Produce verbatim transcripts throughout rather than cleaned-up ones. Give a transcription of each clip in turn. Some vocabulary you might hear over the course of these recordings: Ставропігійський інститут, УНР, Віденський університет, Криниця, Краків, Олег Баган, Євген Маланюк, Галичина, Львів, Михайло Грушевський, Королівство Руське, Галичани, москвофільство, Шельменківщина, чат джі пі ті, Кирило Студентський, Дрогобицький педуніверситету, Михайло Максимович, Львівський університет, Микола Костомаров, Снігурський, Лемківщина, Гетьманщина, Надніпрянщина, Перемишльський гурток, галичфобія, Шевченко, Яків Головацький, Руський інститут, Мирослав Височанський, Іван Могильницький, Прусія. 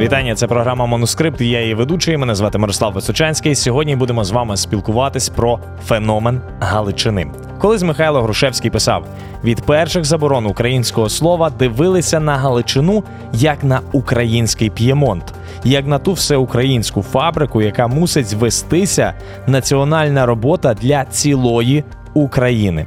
Вітання, це програма «Манускрипт», я її ведучий, мене звати Мирослав Височанський. Сьогодні будемо з вами спілкуватись про феномен Галичини. Колись Михайло Грушевський писав: «Від перших заборон українського слова дивилися на Галичину, як на український П'ємонт, як на ту всеукраїнську фабрику, яка мусить звестися національна робота для цілої України».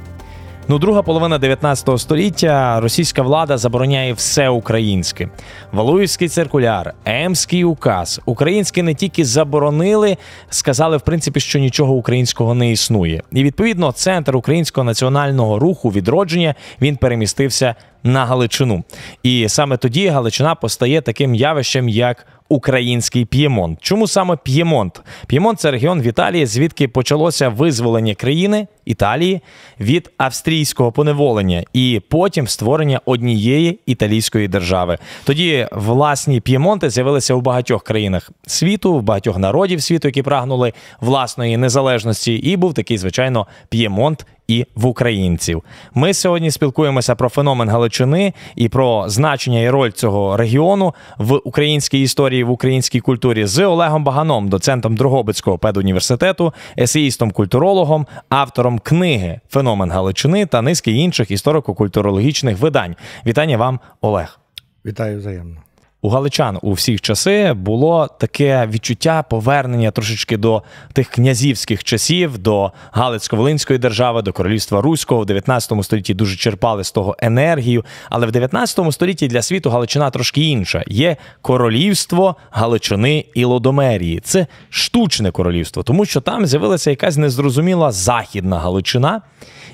Ну, друга половина дев'ятнадцятого століття російська влада забороняє все українське. Волуївський циркуляр, Емський указ. Українське не тільки заборонили, сказали, в принципі, що нічого українського не існує. І, відповідно, центр українського національного руху «Відродження», він перемістився на Галичину. І саме тоді Галичина постає таким явищем, як український П'ємонт. Чому саме П'ємонт? П'ємонт – це регіон в Італії, звідки почалося визволення країни, Італії, від австрійського поневолення і потім створення однієї італійської держави. Тоді власні П'ємонти з'явилися у багатьох країнах світу, в багатьох народів світу, які прагнули власної незалежності, і був такий, звичайно, П'ємонт і в українців. Ми сьогодні спілкуємося про феномен Галичини і про значення і роль цього регіону в українській історії, в українській культурі з Олегом Баганом, доцентом Дрогобицького педуніверситету, есеїстом-культурологом, автором книги «Феномен Галичини» та низки інших історико-культурологічних видань. Вітання вам, Олег. Вітаю взаємно. У галичан у всіх часи було таке відчуття повернення трошечки до тих князівських часів, до Галицько-Волинської держави, до Королівства Руського. У дев'ятнадцятому столітті дуже черпали з того енергію. Але в дев'ятнадцятому столітті для світу Галичина трошки інша. Є Королівство Галичини і Лодомерії. Це штучне королівство, тому що там з'явилася якась незрозуміла західна Галичина.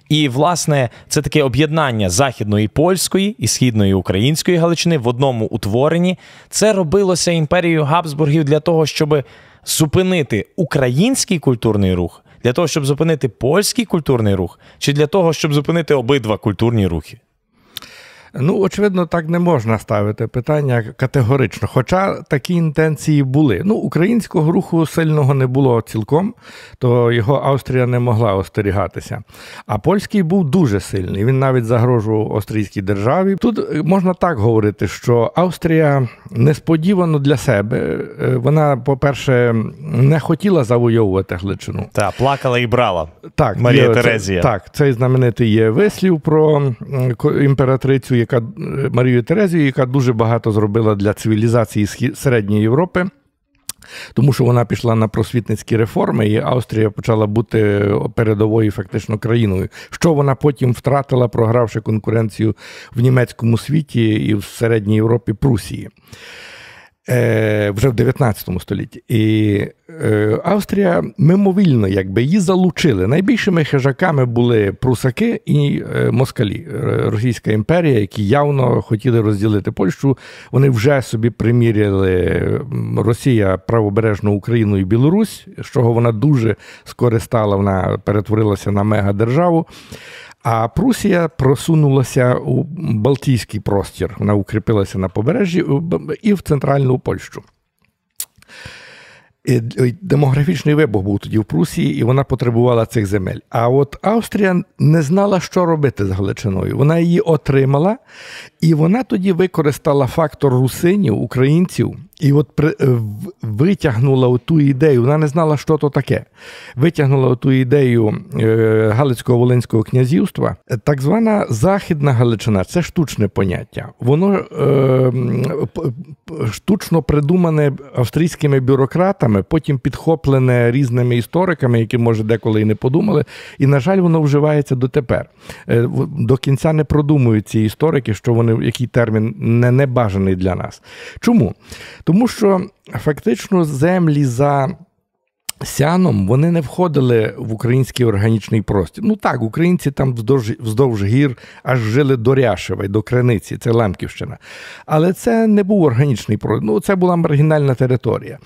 І, власне, це таке об'єднання західної польської і східної української Галичини в одному утворенні. Це робилося імперією Габсбургів для того, щоб зупинити український культурний рух, для того, щоб зупинити польський культурний рух, чи для того, щоб зупинити обидва культурні рухи? Ну, очевидно, так не можна ставити питання категорично, хоча такі інтенції були. Ну, українського руху сильного не було цілком, то його Австрія не могла остерігатися. А польський був дуже сильний, він навіть загрожував австрійській державі. Тут можна так говорити, що Австрія несподівано для себе, вона, по-перше, не хотіла завойовувати Галичину. Так, плакала і брала. Так, Марія Терезія. Це, так, цей знаменитий є вислів про імператрицю, яка Марію Терезію, яка дуже багато зробила для цивілізації Середньої Європи, тому що вона пішла на просвітницькі реформи, і Австрія почала бути передовою фактично країною, що вона потім втратила, програвши конкуренцію в німецькому світі і в Середній Європі Прусії. Е, вже в дев'ятнадцятому столітті. І е, Австрія мимовільно, якби, її залучили. Найбільшими хижаками були прусаки і е, москалі. Російська імперія, які явно хотіли розділити Польщу, вони вже собі приміряли Росія, правобережну Україну і Білорусь, з чого вона дуже скористала, вона перетворилася на мегадержаву. А Прусія просунулася у Балтійський простір, вона укріпилася на побережжі і в центральну Польщу. Демографічний вибух був тоді в Прусії, і вона потребувала цих земель. А от Австрія не знала, що робити з Галичиною. Вона її отримала, і вона тоді використала фактор русинів, українців, і от при, витягнула оту ідею, вона не знала, що то таке, витягнула оту ідею Галицько-Волинського князівства. Так звана Західна Галичина – це штучне поняття. Воно е, штучно придумане австрійськими бюрократами, потім підхоплене різними істориками, які, може, деколи і не подумали, і, на жаль, воно вживається дотепер. Е, до кінця не продумують ці історики, що вони, який термін не, не бажаний для нас. Чому? Тому що фактично землі за сяном, вони не входили в український органічний простір. Ну так, українці там вздовж, вздовж гір аж жили до Ряшева і до Криниці, це Лемківщина. Але це не був органічний простір, ну це була маргінальна територія.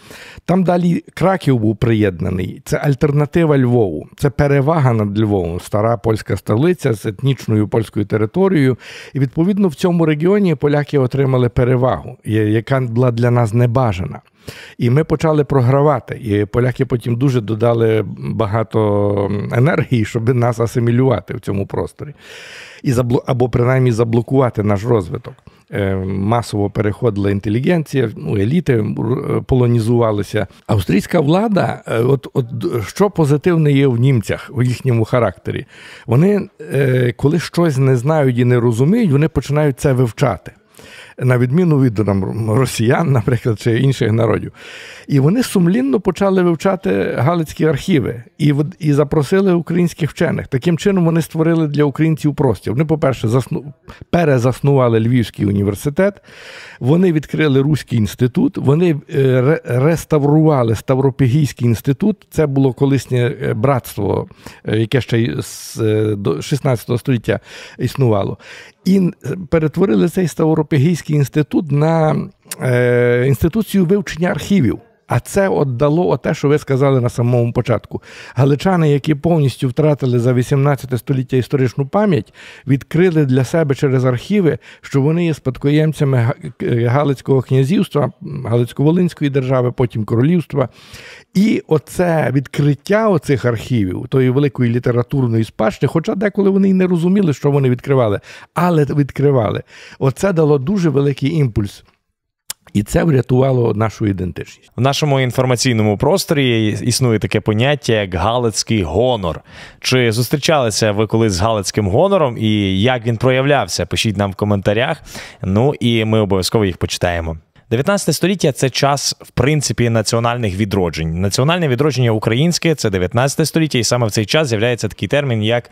Там далі Краків був приєднаний, це альтернатива Львову, це перевага над Львовом, стара польська столиця з етнічною польською територією. І відповідно в цьому регіоні поляки отримали перевагу, яка була для нас небажана. І ми почали програвати, і поляки потім дуже додали багато енергії, щоб нас асимілювати в цьому просторі, і забл... або принаймні заблокувати наш розвиток. масово переходила інтелігенція, ну, еліти полонізувалися. Австрійська влада, от, от що позитивне є в німцях, у їхньому характері? Вони, коли щось не знають і не розуміють, вони починають це вивчати. На відміну від там, росіян, наприклад, чи інших народів. І вони сумлінно почали вивчати галицькі архіви і, і запросили українських вчених. Таким чином вони створили для українців простір. Вони, по-перше, засну... перезаснували Львівський університет, вони відкрили Руський інститут, вони ре... реставрували Ставропігійський інститут. Це було колишнє братство, яке ще з шістнадцятого століття існувало. І перетворили цей Ставропігійський інститут на е, інституцію вивчення архівів. А це отдало те, що ви сказали на самому початку. Галичани, які повністю втратили за вісімнадцяте століття історичну пам'ять, відкрили для себе через архіви, що вони є спадкоємцями Галицького князівства, Галицько-Волинської держави, потім королівства. І оце відкриття оцих архівів, тої великої літературної спадщини, хоча деколи вони й не розуміли, що вони відкривали, але відкривали. Оце дало дуже великий імпульс. І це врятувало нашу ідентичність. В нашому інформаційному просторі існує таке поняття, як галицький гонор. Чи зустрічалися ви колись з галицьким гонором і як він проявлявся? Пишіть нам в коментарях, ну і ми обов'язково їх почитаємо. дев'ятнадцяте століття – це час, в принципі, національних відроджень. Національне відродження українське – це дев'ятнадцяте століття, і саме в цей час з'являється такий термін, як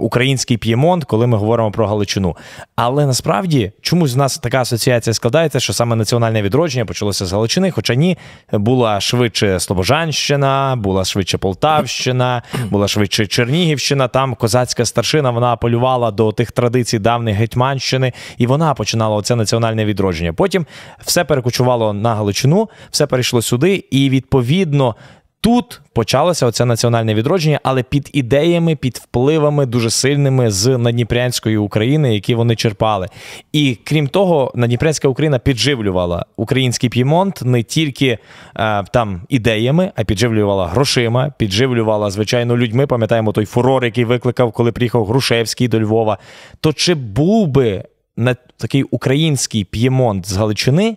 український П'ємонт, коли ми говоримо про Галичину. Але насправді чомусь в нас така асоціація складається, що саме національне відродження почалося з Галичини, хоча ні, була швидше Слобожанщина, була швидше Полтавщина, була швидше Чернігівщина, там козацька старшина, вона апелювала до тих традицій давніх Гетьманщини, і вона починала оце національне відродження. Потім все перекочувало на Галичину, все перейшло сюди, і, відповідно, тут почалося оце національне відродження, але під ідеями, під впливами дуже сильними з Надніпрянської України, які вони черпали. І, крім того, Надніпрянська Україна підживлювала український П'ємонт не тільки е, там ідеями, а підживлювала грошима, підживлювала, звичайно, людьми. Пам'ятаємо той фурор, який викликав, коли приїхав Грушевський до Львова. То чи був би на такий український П'ємонт з Галичини,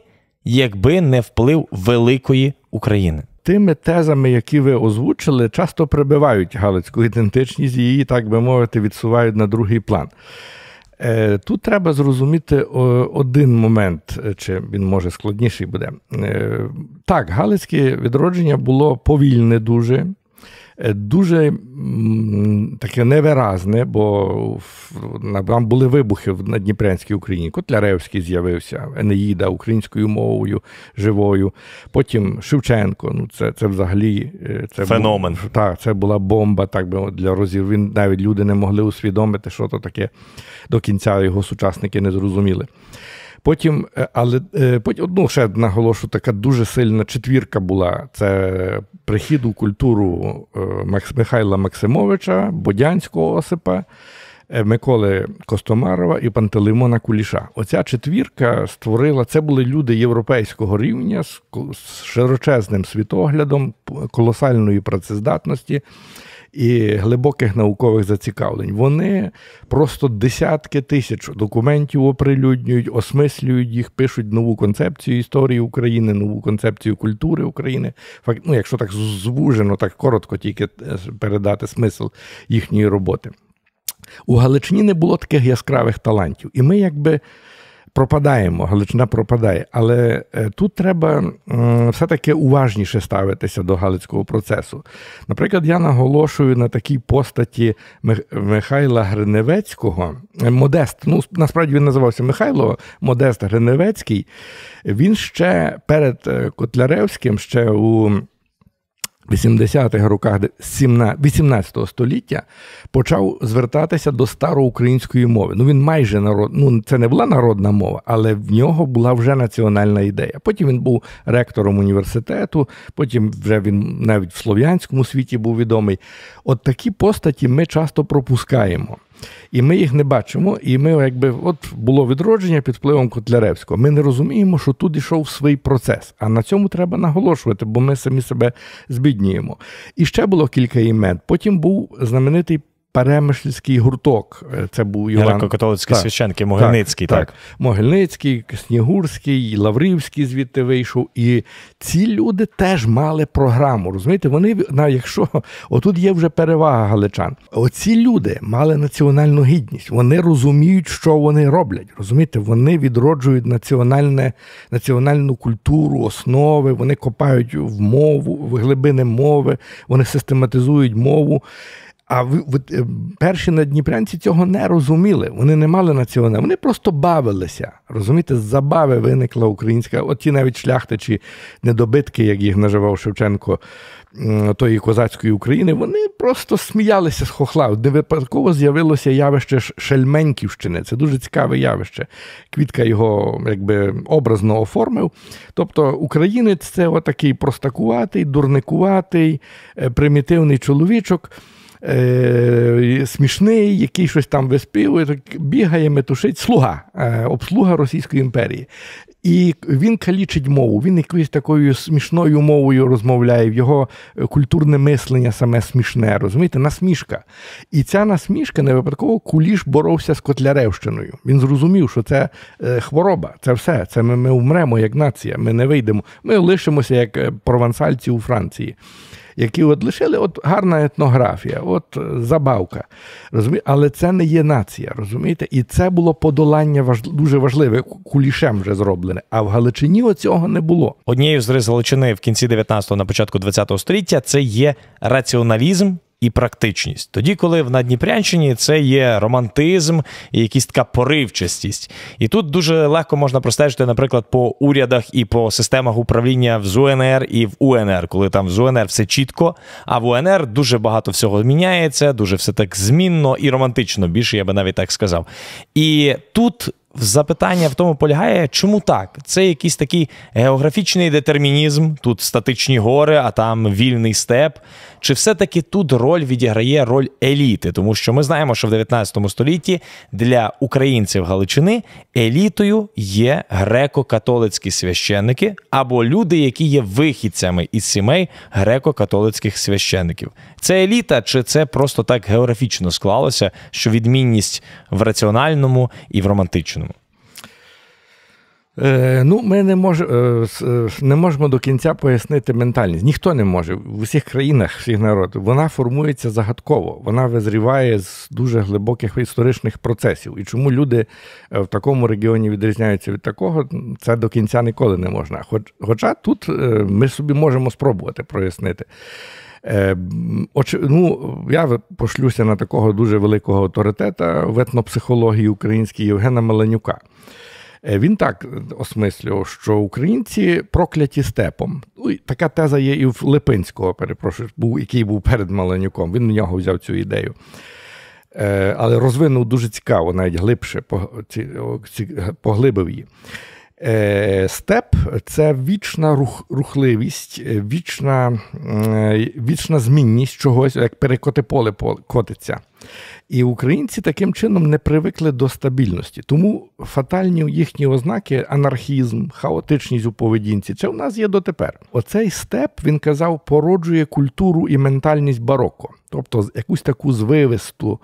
якби не вплив великої України? Тими тезами, які ви озвучили, часто прибивають галицьку ідентичність і її, так би мовити, відсувають на другий план. Тут треба зрозуміти один момент, чи він, може, складніший буде. Так, галицьке відродження було повільне дуже, дуже таке невиразне, бо там були вибухи в Надніпрянській Україні. Котляревський з'явився, Енеїда українською мовою живою. Потім Шевченко, ну це, це взагалі... Це феномен. Був, так, це була бомба, так би для розірви. Навіть люди не могли усвідомити, що то таке. До кінця його сучасники не зрозуміли. Потім, але потім, ну, ще наголошу, така дуже сильна четвірка була. Це прихід у культуру Михайла Максимовича, Бодянського Осипа, Миколи Костомарова і Пантелеймона Куліша. Оця четвірка створила, це були люди європейського рівня з широчезним світоглядом, колосальної працездатності і глибоких наукових зацікавлень. Вони просто десятки тисяч документів оприлюднюють, осмислюють їх, пишуть нову концепцію історії України, нову концепцію культури України. Факт, ну, якщо так звужено, так коротко тільки передати смисл їхньої роботи. У Галичині не було таких яскравих талантів. І ми якби пропадаємо, Галичина пропадає. Але тут треба все-таки уважніше ставитися до галицького процесу. Наприклад, я наголошую на такій постаті Михайла Гриневецького, Модест, ну, насправді він називався Михайло Модест Гриневецький. Він ще перед Котляревським, ще у вісімдесятих роках вісімнадцятого століття почав звертатися до староукраїнської мови. Ну, він майже народ, ну, це не була народна мова, але в нього була вже національна ідея. Потім він був ректором університету, потім вже він навіть в слов'янському світі був відомий. От такі постаті ми часто пропускаємо. І ми їх не бачимо, і ми, якби, от було відродження під впливом Котляревського. Ми не розуміємо, що тут йшов свій процес, а на цьому треба наголошувати, бо ми самі себе збіднюємо. І ще було кілька імен. Потім був знаменитий перемишльський гурток. Це був Іван... Греко-католицькі священники, Могильницький, так, так. так. Могильницький, Снігурський, Лаврівський звідти вийшов. І ці люди теж мали програму, розумієте? Вони, якщо... Отут є вже перевага галичан. Оці люди мали національну гідність. Вони розуміють, що вони роблять, розумієте? Вони відроджують національне, національну культуру, основи, вони копають в мову, в глибини мови, вони систематизують мову. А ви, ви, перші надніпрянці цього не розуміли, вони не мали національного, вони просто бавилися, розумієте, з забави виникла українська, от ті навіть шляхтичі недобитки, як їх називав Шевченко, тої козацької України, вони просто сміялися з хохла. Не випадково з'явилося явище Шельменківщини, це дуже цікаве явище. Квітка його, якби, образно оформив. Тобто українець – це отакий простакуватий, дурникуватий, примітивний чоловічок, смішний, який щось там виспівує, бігає, метушить, слуга, обслуга Російської імперії. І він калічить мову, він якоюсь такою смішною мовою розмовляє, його культурне мислення саме смішне, розумієте, насмішка. І ця насмішка, не випадково, Куліш боровся з Котляревщиною. Він зрозумів, що це хвороба, це все, це ми, ми умремо як нація, ми не вийдемо, ми лишимося як провансальці у Франції, які от лишили, от гарна етнографія, от забавка, розумієте? Але це не є нація, розумієте? І це було подолання важ... дуже важливе, Кулішем вже зроблене, а в Галичині оцього не було. Однією з рис Галичини в кінці дев'ятнадцятого, на початку двадцятого століття це є раціоналізм і практичність. Тоді, коли в Надніпрянщині це є романтизм і якісь така поривчастість. І тут дуже легко можна простежити, наприклад, по урядах і по системах управління в ЗУНР і в УНР, коли там в ЗУНР все чітко, а в УНР дуже багато всього міняється, дуже все так змінно і романтично, більше я би навіть так сказав. І тут запитання в тому полягає, чому так? Це якийсь такий географічний детермінізм, тут статичні гори, а там вільний степ. Чи все-таки тут роль відіграє роль еліти? Тому що ми знаємо, що в дев'ятнадцятому столітті для українців Галичини елітою є греко-католицькі священники або люди, які є вихідцями із сімей греко-католицьких священників. Це еліта, чи це просто так географічно склалося, що відмінність в раціональному і в романтичному? Ну, ми не, мож, не можемо до кінця пояснити ментальність. Ніхто не може. В усіх країнах, всіх народів. Вона формується загадково. Вона визріває з дуже глибоких історичних процесів. І чому люди в такому регіоні відрізняються від такого, це до кінця ніколи не можна. Хоч, хоча тут ми собі можемо спробувати прояснити. Ну, я пошлюся на такого дуже великого авторитета в етнопсихології українській Євгена Маланюка. Він так осмислював, що українці прокляті степом. Ну, така теза є і в Липинського, перепрошую, був, який був перед Маланюком. Він в нього взяв цю ідею. Але розвинув дуже цікаво, навіть глибше, поглибив її. Степ – це вічна рух, рухливість, вічна, вічна змінність чогось, як перекоти поле котиться. І українці таким чином не привикли до стабільності. Тому фатальні їхні ознаки – анархізм, хаотичність у поведінці – це в нас є дотепер. Оцей степ, він казав, породжує культуру і ментальність бароко. Тобто якусь таку звивисту,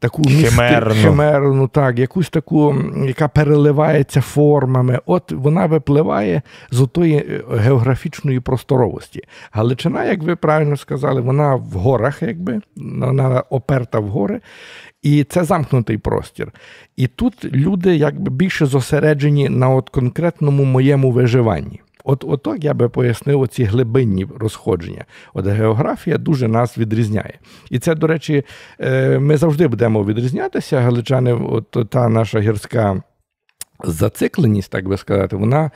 таку химерну. Місти, химерну, так, якусь таку, яка переливається формами. От вона випливає з отої географічної просторовості. Галичина, як ви правильно сказали, вона в горах, якби, вона оперта в гори, і це замкнутий простір. І тут люди якби більше зосереджені на от конкретному моєму виживанні. От, от так я би пояснив оці глибинні розходження. От географія дуже нас відрізняє. І це, до речі, ми завжди будемо відрізнятися. Галичани, от та наша гірська зацикленість, так би сказати, вона,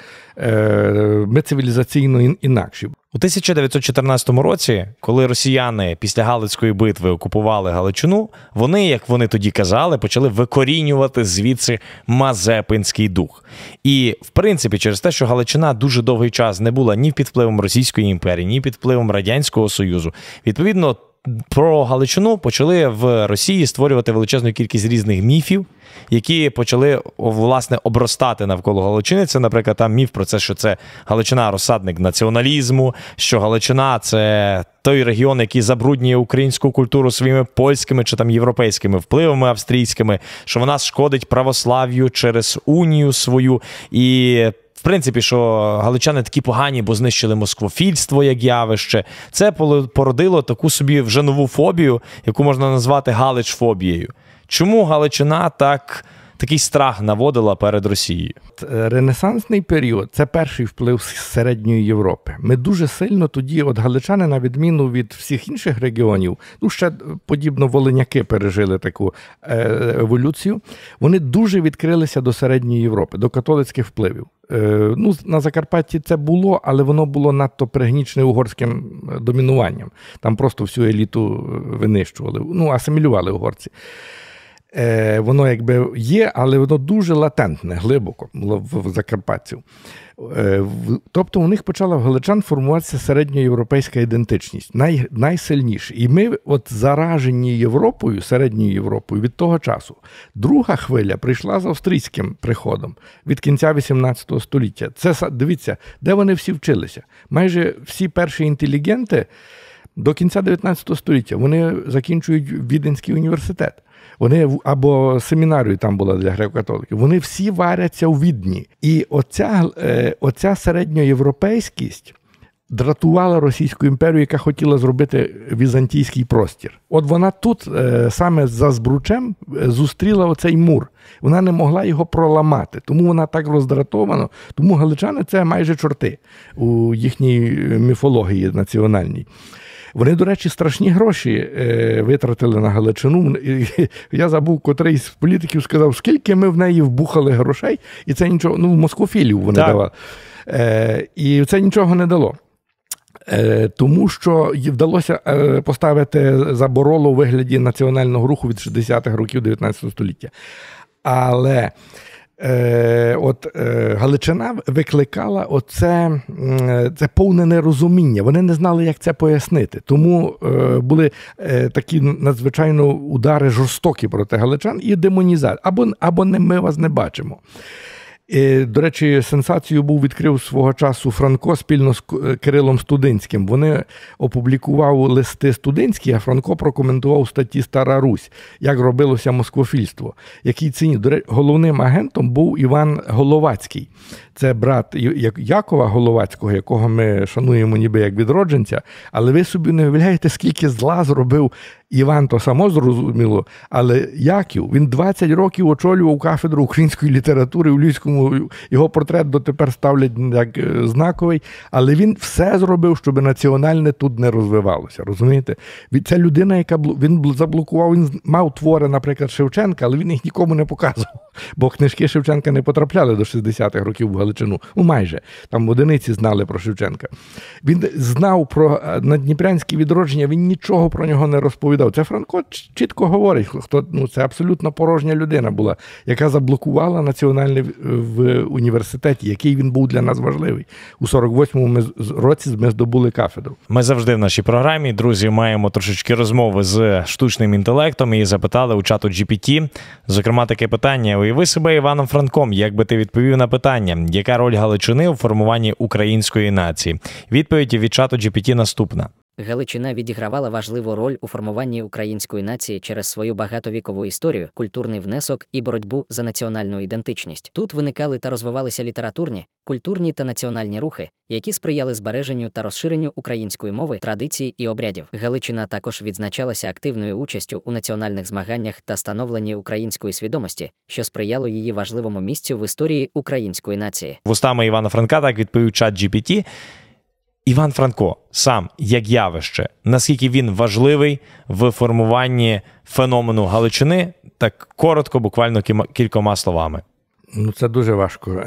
ми цивілізаційно інакші. У тисяча дев'ятсот чотирнадцятому році, коли росіяни після Галицької битви окупували Галичину, вони, як вони тоді казали, почали викорінювати звідси мазепинський дух. І, в принципі, через те, що Галичина дуже довгий час не була ні під впливом Російської імперії, ні під впливом Радянського Союзу, відповідно, про Галичину почали в Росії створювати величезну кількість різних міфів, які почали, власне, обростати навколо Галичини. Це, наприклад, там міф про те, що це Галичина – розсадник націоналізму, що Галичина – це той регіон, який забруднює українську культуру своїми польськими чи там європейськими впливами австрійськими, що вона шкодить православ'ю через унію свою і... В принципі, що галичани такі погані, бо знищили москвофільство як явище. Це породило таку собі вже нову фобію, яку можна назвати галичфобією. Чому Галичина так, такий страх наводила перед Росією? Ренесансний період – це перший вплив середньої Європи. Ми дуже сильно тоді, от галичани, на відміну від всіх інших регіонів, ну ще подібно волиняки пережили таку еволюцію, вони дуже відкрилися до середньої Європи, до католицьких впливів. Ну, на Закарпатті це було, але воно було надто пригнічене угорським домінуванням. Там просто всю еліту винищували, ну, асимілювали угорці. Е, воно якби є, але воно дуже латентне, глибоко в закарпатців. Е, в, тобто у них почала в галичан формуватися середньоєвропейська ідентичність, най, найсильніша. І ми от заражені Європою, середньою Європою від того часу. Друга хвиля прийшла з австрійським приходом від кінця вісімнадцятого століття. Це, дивіться, де вони всі вчилися. Майже всі перші інтелігенти до кінця дев'ятнадцятого століття, вони закінчують Віденський університет. Вони, або семінарію там була для греко-католиків, вони всі варяться у Відні. І оця, оця середньоєвропейськість дратувала Російську імперію, яка хотіла зробити візантійський простір. От вона тут, саме за Збручем, зустріла оцей мур. Вона не могла його проламати, тому вона так роздратована. Тому галичани – це майже чорти у їхній міфології національній. Вони, до речі, страшні гроші витратили на Галичину. Я забув, котрий з політиків сказав, скільки ми в неї вбухали грошей, і це нічого, ну, москофілів вони так давали. І це нічого не дало. Тому що вдалося поставити заборону у вигляді національного руху від шістдесятих років дев'ятнадцятого століття. Але... От Галичина викликала оце, це повне нерозуміння. Вони не знали, як це пояснити. Тому були такі надзвичайно удари жорстокі проти галичан і демонізація. Або, або не, ми вас не бачимо. І, до речі, сенсацію був відкрив свого часу Франко спільно з Кирилом Студентським. Вони опублікували листи Студентські, а Франко прокоментував статті «Стара Русь», як робилося москвофільство. Який ціні, до речі, головним агентом був Іван Головацький. Це брат Якова Головацького, якого ми шануємо ніби як відродженця. Але ви собі не уявляєте, скільки зла зробив Іван, то само зрозуміло, але Яків, він двадцять років очолював кафедру української літератури у Львівському, його портрет дотепер ставлять як знаковий, але він все зробив, щоб національне тут не розвивалося, розумієте? Це людина, яка він заблокував, він мав твори, наприклад, Шевченка, але він їх нікому не показував, бо книжки Шевченка не потрапляли до шістдесятих років в Галичину, ну майже, там одиниці знали про Шевченка. Він знав про надніпрянське відродження, він нічого про нього не розповідав. Це Франко чітко говорить, хто, ну, це абсолютно порожня людина була, яка заблокувала національний в університеті, який він був для нас важливий. У сорок восьмому році ми здобули кафедру. Ми завжди в нашій програмі, друзі, маємо трошечки розмови з штучним інтелектом і запитали у чату джі пі ті. Зокрема, таке питання. Уяви себе Іваном Франком, як би ти відповів на питання, яка роль Галичини у формуванні української нації? Відповідь від чату джі пі ті наступна. Галичина відігравала важливу роль у формуванні української нації через свою багатовікову історію, культурний внесок і боротьбу за національну ідентичність. Тут виникали та розвивалися літературні, культурні та національні рухи, які сприяли збереженню та розширенню української мови, традицій і обрядів. Галичина також відзначалася активною участю у національних змаганнях та становленні української свідомості, що сприяло її важливому місцю в історії української нації. Вустами Івана Франка так відповів чат джі пі ті. Іван Франко сам, як явище, наскільки він важливий в формуванні феномену Галичини, так коротко, буквально кількома словами. Ну, це дуже важко.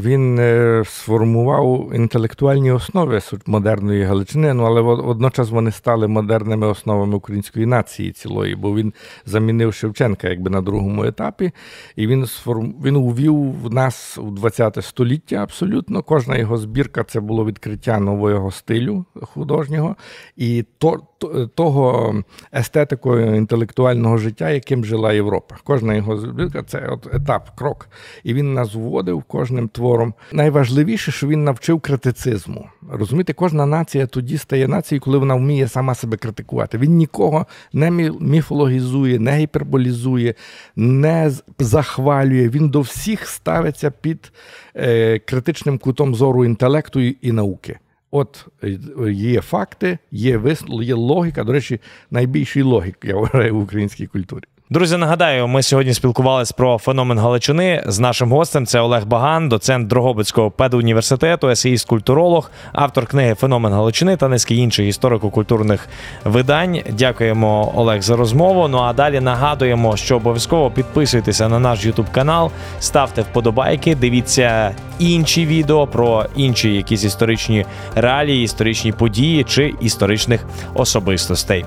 Він сформував інтелектуальні основи модерної Галичини, ну, але водночас вони стали модерними основами української нації цілої, бо він замінив Шевченка якби на другому етапі, і він сформ... він увів в нас у двадцяте століття абсолютно. Кожна його збірка – це було відкриття нового стилю художнього і то, то, того естетикою інтелектуального життя, яким жила Європа. Кожна його збірка – це от етап, крок. І він нас вводив кожним твором. Найважливіше, що він навчив критицизму. Розумієте, кожна нація тоді стає нацією, коли вона вміє сама себе критикувати. Він нікого не міфологізує, не гіперболізує, не захвалює. Він до всіх ставиться під критичним кутом зору інтелекту і науки. От є факти, є висновки, є логіка. До речі, найбільший логік, я вважаю, в українській культурі. Друзі, нагадаю, ми сьогодні спілкувалися про феномен Галичини. З нашим гостем це Олег Баган, доцент Дрогобицького педуніверситету, есеїст-культуролог, автор книги «Феномен Галичини» та низки інших історико-культурних видань. Дякуємо, Олег, за розмову. Ну а далі нагадуємо, що обов'язково підписуйтеся на наш ютуб-канал, ставте вподобайки, дивіться інші відео про інші якісь історичні реалії, історичні події чи історичних особистостей.